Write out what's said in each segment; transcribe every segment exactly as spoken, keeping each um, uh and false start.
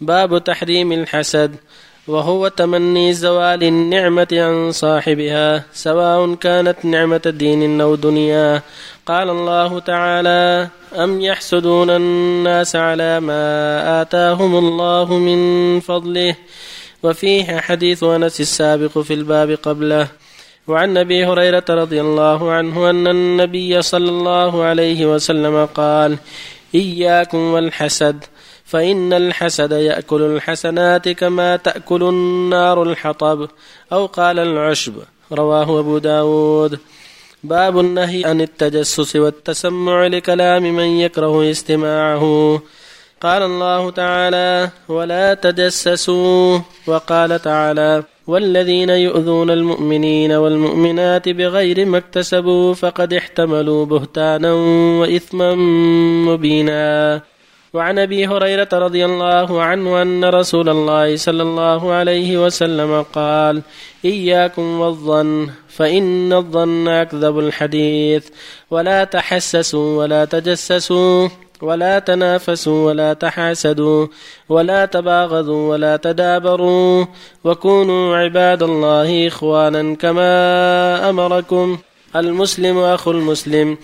باب تحريم الحسد، وهو تمني زوال النعمة عن صاحبها سواء كانت نعمة دين أو دنيا. قال الله تعالى: أم يحسدون الناس على ما آتاهم الله من فضله. وفيه حديث أنس السابق في الباب قبله. وعن أبي هريرة رضي الله عنه أن النبي صلى الله عليه وسلم قال: إياكم والحسد، فإن الحسد يأكل الحسنات كما تأكل النار الحطب، أو قال العشب. رواه أبو داود. باب النهي عن التجسس والتسمع لكلام من يكره استماعه. قال الله تعالى: ولا تجسسوا. وقال تعالى: والذين يؤذون المؤمنين والمؤمنات بغير ما اكتسبوا فقد احتملوا بهتانا وإثما مبينا. وعن أبي هريرة رضي الله عنه أن رسول الله صلى الله عليه وسلم قال: إياكم والظن، فإن الظن أكذب الحديث. ولا تحسسوا ولا تجسسوا ولا تنافسوا ولا تحاسدوا ولا تباغضوا ولا تدابروا، وكونوا عباد الله إخوانا كما أمركم. المسلم أخو المسلم،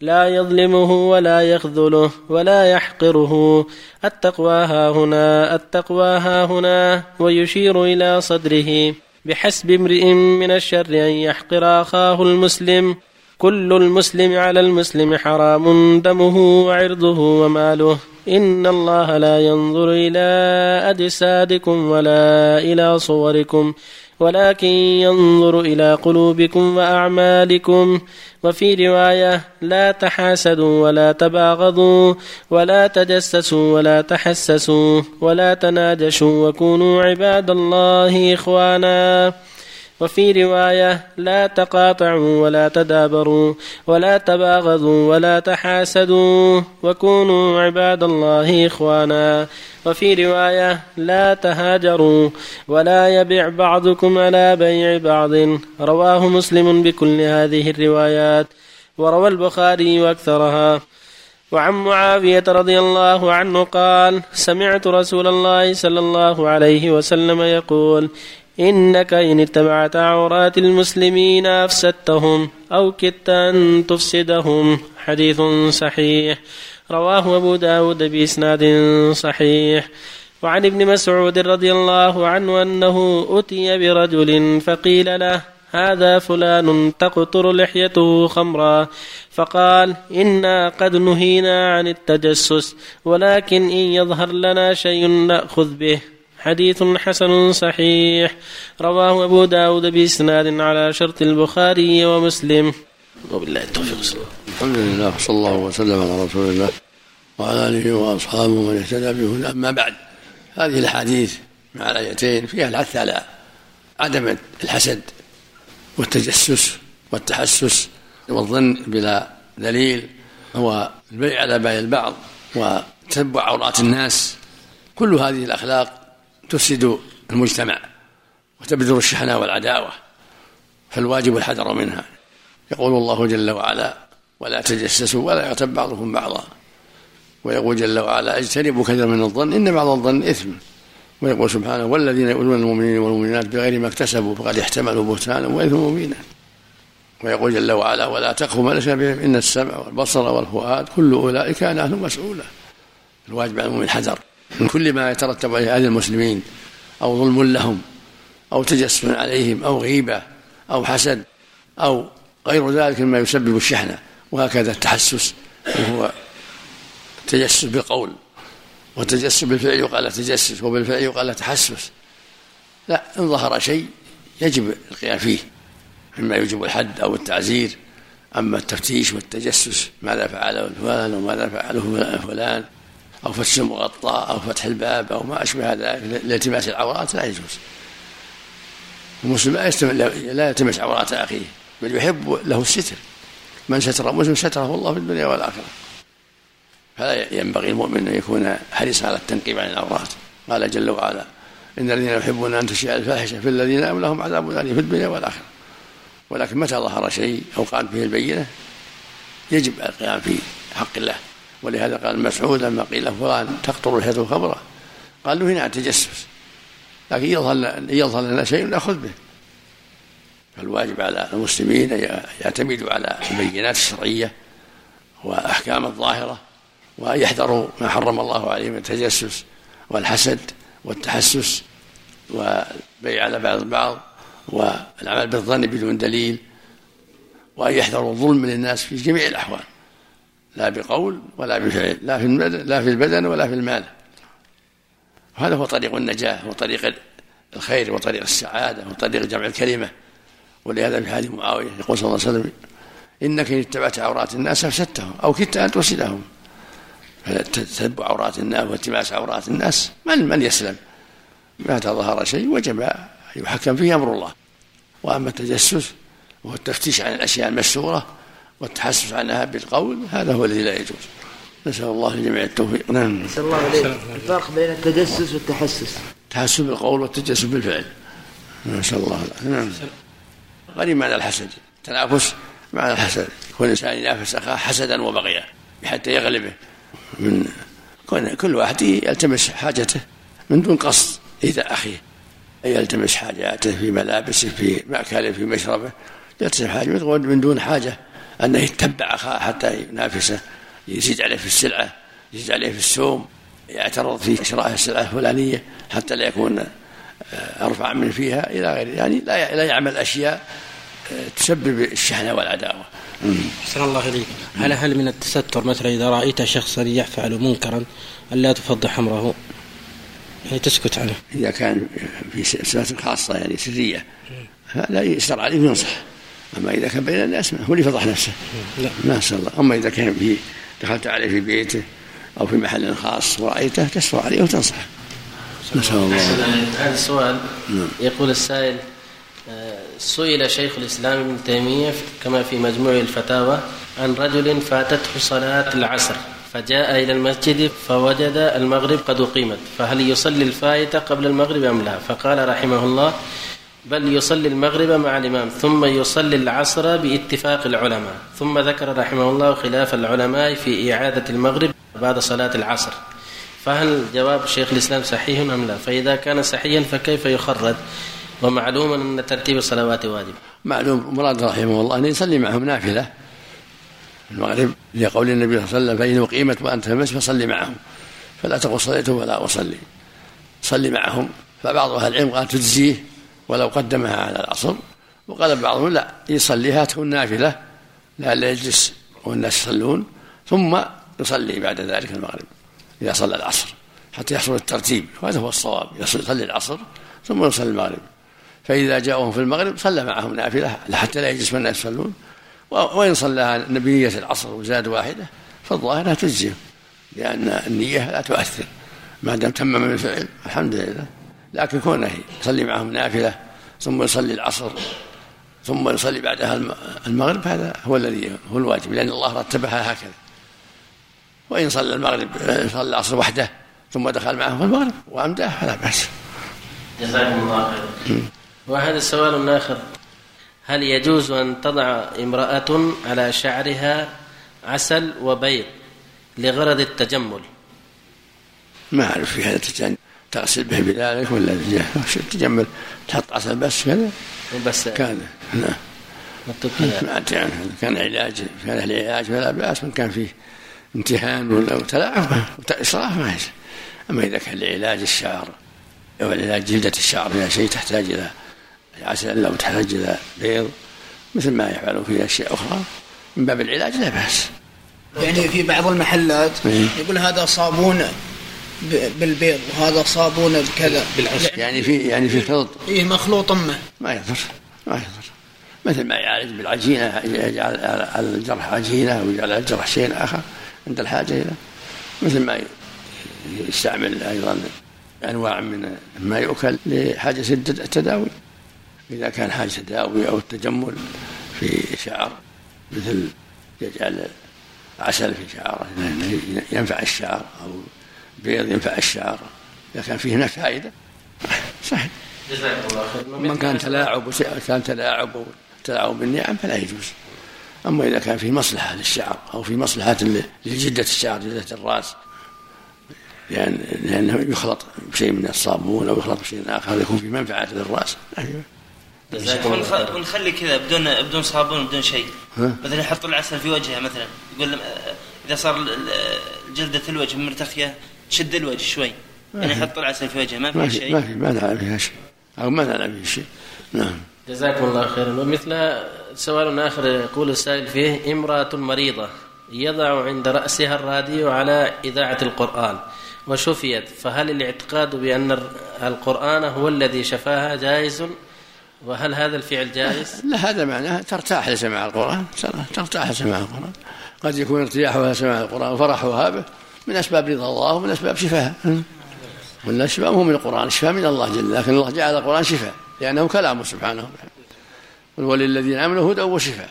لا يظلمه ولا يخذله ولا يحقره. التقوى هاهنا، التقوى هاهنا. ويشير إلى صدره بحسب امرئ من الشر أن يحقر أخاه المسلم. كل المسلم على المسلم حرام، دمه وعرضه وماله. إن الله لا ينظر إلى أجسادكم ولا إلى صوركم، ولكن ينظر إلى قلوبكم وأعمالكم. وفي رواية: لا تحاسدوا ولا تباغضوا ولا تجسسوا ولا تحسسوا ولا تناجشوا، وكونوا عباد الله إخوانا. وفي رواية: لا تقاطعوا ولا تدابروا ولا تباغضوا ولا تحاسدوا، وكونوا عباد الله إخوانا. وفي رواية: لا تهاجروا ولا يبيع بعضكم على بيع بعض. رواه مسلم بكل هذه الروايات، وروى البخاري وأكثرها. وعن معاوية رضي الله عنه قال: سمعت رسول الله صلى الله عليه وسلم يقول: إنك إن اتبعت عورات المسلمين أفسدتهم، أو كدت أن تفسدهم. حديث صحيح، رواه أبو داود بإسناد صحيح. وعن ابن مسعود رضي الله عنه أنه أتي برجل فقيل له: هذا فلان تقطر لحيته خمرا. فقال: إنا قد نهينا عن التجسس، ولكن إن يظهر لنا شيء نأخذ به. حديث حسن صحيح، رواه أبو داود بإسناد على شرط البخاري ومسلم. وبالله التوفيق. الحمد لله، صلى الله وسلم على رسول الله وعلى آله وأصحابه ومن اهتدى بهداه. أما بعد، هذه الحديث مع الآيتين فيها الحث على عدم الحسد والتجسس والتحسس والظن بلا دليل، هو البيع على بيع البعض وتتبع عورات الناس. كل هذه الأخلاق تفسد المجتمع وتبذر الشحنة والعداوة، فالواجب الحذر منها. يقول الله جل وعلا: ولا تجسسوا ولا يغتب بعضكم بعضا. ويقول جل وعلا: اجتنبوا كثيرا من الظن إن بعض الظن إثم. ويقول سبحانه: والذين يؤذون المؤمنين والمؤمنات بغير ما اكتسبوا فقد احتملوا بهتانا وإثما مبينا. ويقول جل وعلا: ولا تقف ما ليس به إن السمع والبصر والفؤاد كل أولئك كان عنه مسؤولا. الواجب على المؤمن حذر من كل ما يترتب عليه أذى المسلمين، أو ظلم لهم، أو تجسس عليهم، أو غيبة، أو حسد، أو غير ذلك مما يسبب الشحنة. وهكذا التحسس، وهو التجسس بالقول، والتجسس بالفعل يقال تجسس، وبالفعل يقال تحسس. لا، إن ظهر شيء يجب القيام فيه مما يجب الحد أو التعزير. أما التفتيش والتجسس، ماذا فعله فلان وماذا فعله فلان، أو فتش المغطى أو فتح الباب أو ما أشبه هذا لالتماس العورات، لا يجوز. المسلم لا يلتمس عورات أخيه، بل يحب له الستر. من ستر مسلم ستره الله في الدنيا والآخرة. فلا ينبغي المؤمن أن يكون حريصا على التنقيب عن العورات. قال جل وعلا: إن الذين يحبون أن تشيع الفاحشة في الذين آمنوا لهم عذاب أليم في الدنيا والآخرة. ولكن متى ظهر شيء أو قامت به البينة يجب القيام في حق الله. ولهذا قال مسعود لما قيل: فلان تقطر لحيته خمرا، قال له هنا تجسس، لكن يظهر لنا شيء نأخذ به. فالواجب على المسلمين أن يعتمدوا على البينات الشرعية وأحكام الظاهرة، وأن يحذروا ما حرم الله عليهم من التجسس والحسد والتحسس والبيع على بعض البعض والعمل بالظن بدون دليل، وأن يحذروا الظلم للناس في جميع الأحوال، لا بقول ولا بفعل، لا في لا في البدن ولا في المال. وهذا هو طريق النجاة وطريق الخير وطريق السعادة وطريق جمع الكلمة. ولهذا في حديث معاوية يقول صلى الله عليه وسلم: إنك إن اتبعت عورات الناس أفسدتهم أو كدت أن تفسدهم. فتتبع عورات الناس والتماس عورات الناس من من يسلم؟ ما تظهر شيء وجب يحكم فيه أمر الله. وأما التجسس وهو التفتيش عن الأشياء المستورة والتحسس عنها بالقول، هذا هو الذي لا يجوز. نسأل الله لجميع التوفيق. نعم. نسأل الله عليك الفرق بين التجسس والتحسس. التحسس بالقول والتجسس بالفعل. نسأل الله. نعم. غني معنى الحسد، تنافس معنى الحسد، كل إنسان ينافس أخاه حسدا وبغيا حتى يغلبه، من كل واحد يلتمس حاجته من دون قصد إذا أخيه، يلتمس حاجاته في ملابسه في مأكله في مشربه، يلتمس حاجته من دون حاجة أنه يتبع أخاه حتى ينافسه، يزيد عليه في السلعة، يزيد عليه في السوم، يعترض في شراء السلعة الفلانية حتى لا يكون أرفع من فيها إلى غيره، يعني لا يعمل أشياء تسبب الشحنة والعداوة. أحسن الله إليك. هل هل من التستر مثلا إذا رأيت شخصا يفعل منكرا ألا تفضح أمره، يعني تسكت عنه؟ إذا كان في سلسلة خاصة يعني سرية لا يسر عليه وينصح. أما إذا كان بين الناس هو اللي فضح نفسه لا، ما شاء الله. أما إذا كان في دخلت عليه في بيته أو في محل خاص ورأيته تسر عليه وتنصح. نسأل الله. هذا السؤال يقول السائل: سئل شيخ الإسلام ابن تيمية كما في مجموع الفتاوى عن رجل فاتته صلاة العصر فجاء إلى المسجد فوجد المغرب قد أقيمت، فهل يصلي الفائتة قبل المغرب أم لا؟ فقال رحمه الله: بل يصلي المغرب مع الإمام ثم يصلي العصر باتفاق العلماء. ثم ذكر رحمه الله خلاف العلماء في إعادة المغرب بعد صلاة العصر، فهل جواب شيخ الإسلام صحيح أم لا؟ فإذا كان صحيحا فكيف يخرج ومعلوم أن ترتيب الصلوات واجب؟ معلوم مراد رحمه الله أن يصلي معهم نافلة المغرب، لقول النبي صلى الله عليه وسلم: فإن أقيمت وأنت في المسجد فصلي معهم، فلا تقل صليت ولا أصلي، صلي معهم. فبعض أهل العلم قال تجزيه ولو قدمها على العصر، وقال بعضهم لا يصليها تكون نافلة لا يجلس والناس يصلون ثم يصلي بعد ذلك المغرب إذا صلى العصر حتى يحصل الترتيب، وهذا هو الصواب، يصلي العصر ثم يصلي المغرب. فإذا جاءهم في المغرب صلى معهم نافلة حتى لا يجلس والناس يصلون، وإن صلىها نبية العصر وزاد واحدة فالظاهر لا تجزئ، لأن النية لا تؤثر ما دام تمم الفعل الحمد لله. لكن كونه يصلي معهم نافلة ثم يصلي العصر ثم يصلي بعدها المغرب، هذا هو الذي هو الواجب، لأن الله رتبها هكذا. وإن صلى المغرب صلى العصر وحده ثم دخل معهم المغرب وأمداه فلا بأس. جزاكم الله خيرا. وهذا سؤال آخر: هل يجوز أن تضع امرأة على شعرها عسل وبيض لغرض التجمل؟ ما أعرف في هذا التجمل، تغسل به بذلك ولا تجمل، تحط عسل بس كذا بس كان نعم متقنات، يعني كان علاج، كان العلاج فلا بأس، من كان فيه امتهان ولا تلاعب وإسراف ما يصير. أما إذا كان العلاج الشعر أو العلاج جلدة الشعر فيها شيء تحتاج إلى عسل أو تحتاج إلى بيض مثل ما يفعلون في أشياء أخرى من باب العلاج لا بأس. يعني في بعض المحلات يقول هذا صابون بالبيض وهذا صابون كذا بالعسل، يعني في يعني في خلط إيه مخلوط ما ما يضر ما يضر، مثل ما يعالج بالعجينة، يجعل على الجرح عجينة ويجعل على الجرح شيء آخر عند الحاجة إلى، مثل ما يستعمل أيضا أنواع من ما يؤكل لحاجة التداوي، إذا كان حاجة تداوي أو التجمل في شعر، مثل يجعل عسل في شعره ينفع الشعر أو بيض ينفع الشعر، إذا كان فيه فائدة صحيح. من كان تلاعب كان تلاعب تلاعب بالنعم فلا يجوز. أما إذا كان في مصلحة للشعر أو في مصلحة لجدة الشعر جدة الرأس لأن لأنه يخلط بشيء من الصابون أو يخلط بشيء آخر هذا يكون في منفعة للرأس. ونخلي كذا بدون بدون صابون بدون شيء، مثلا يحط العسل في وجهه مثلا، يقول إذا صار جلدة الوجه مرتخية تشد الوجه شوي، يعني يحط العسل في وجهه ما في شيء، ما في ما نعلم فيها شيء أو ما نعلم فيه شيء. نعم جزاكم الله خيرا. ومثل سؤال آخر يقول السائل فيه: امرأة مريضة يضع عند رأسها الراديو على إذاعة القرآن وشفيت، فهل الاعتقاد بأن القرآن هو الذي شفاها جائز؟ وهل هذا الفعل جائز؟ لا, لا هذا معناه ترتاح لسماع القرآن، ترتاح لسماع القرآن، قد يكون ارتياحها لسماع القرآن وفرحها به من أسباب رضا الله ومن أسباب شفاها، ولا الشفاء هو من القرآن، الشفاء من الله جل، لكن الله جعل القرآن شفاء لأنه كلامه سبحانه وتعالى، وللذين آمنوا هدى وشفاء،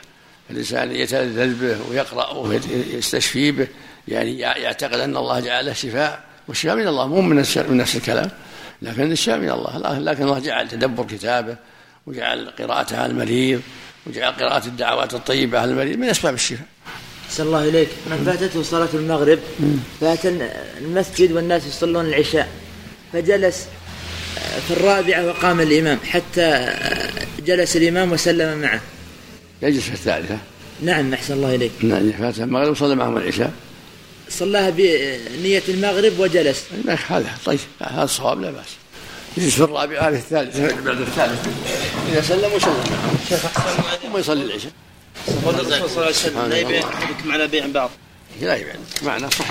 الإنسان يتلذذ به ويقرأ ويستشفي به، يعني يعتقد أن الله جعله شفاء، والشفاء من الله مو من نفس الكلام، لكن الشفاء من الله، لكن الله جعل تدبر كتابه وجعل قراءتها على المريض وجعل قراءة الدعوات الطيبة على المريض من أسباب الشفاء. أحسن الله إليك، من فاتته صلاة المغرب فات المسجد والناس يصلون العشاء فجلس في الرابعة وقام الإمام حتى جلس الإمام وسلم معه، يجلس في الثالثة. نعم أحسن الله إليك. نعم فاتها المغرب وصلى معهم العشاء، صلاها بنية المغرب وجلس، هذا طيب هذا الصواب لا بأس، يجلس في الرابعة هذه الثالثة بعد الثالثة إذا سلم وسلم وما يصلي العشاء. لا يبيع بكم على بيع بعض، لا يبيع معنا صح،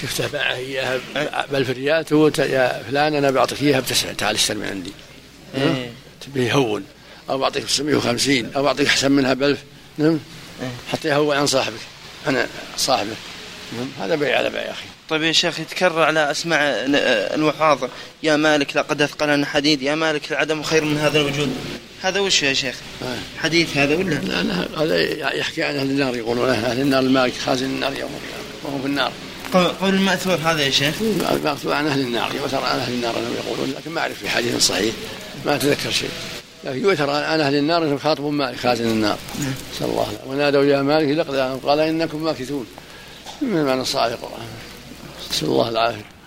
شفتها باعها إياها بالفريات، هو يا فلان أنا بعطيك إياها بتسعة تعال اشتري من عندي تبي هون، أو بعطيك بسمية وخمسين، أو بعطيك أحسن منها بألف، نعم حتى هو عن صاحبك أنا صاحبه، هذا بيع على بيع يا أخي. طيب يا شيخ يتكرر على أسمع الوعاظ: يا مالك لقد أثقلنا حديد، يا مالك العدم خير من هذا الوجود، هذا وش يا شيخ؟ حديث هذا ولا؟ لا لا هذا يحكي عن أهل النار، يقولون أهل النار المالك خازن النار يوم وهم في النار. قول المأثور هذا يا شيخ؟ المأثور عن أهل النار، يؤثر عن أهل النار أنهم يقولون، لكن ما أعرف في حديث صحيح ما أتذكر شيء، لكن يؤثر عن أهل النار أنهم خاطبوا مالك خازن النار صلى الله عليه وسلم، ونادوا يا مالك لقد، قال إنكم ماكثون من معنى الصالح القرآن. نسأل الله العافية.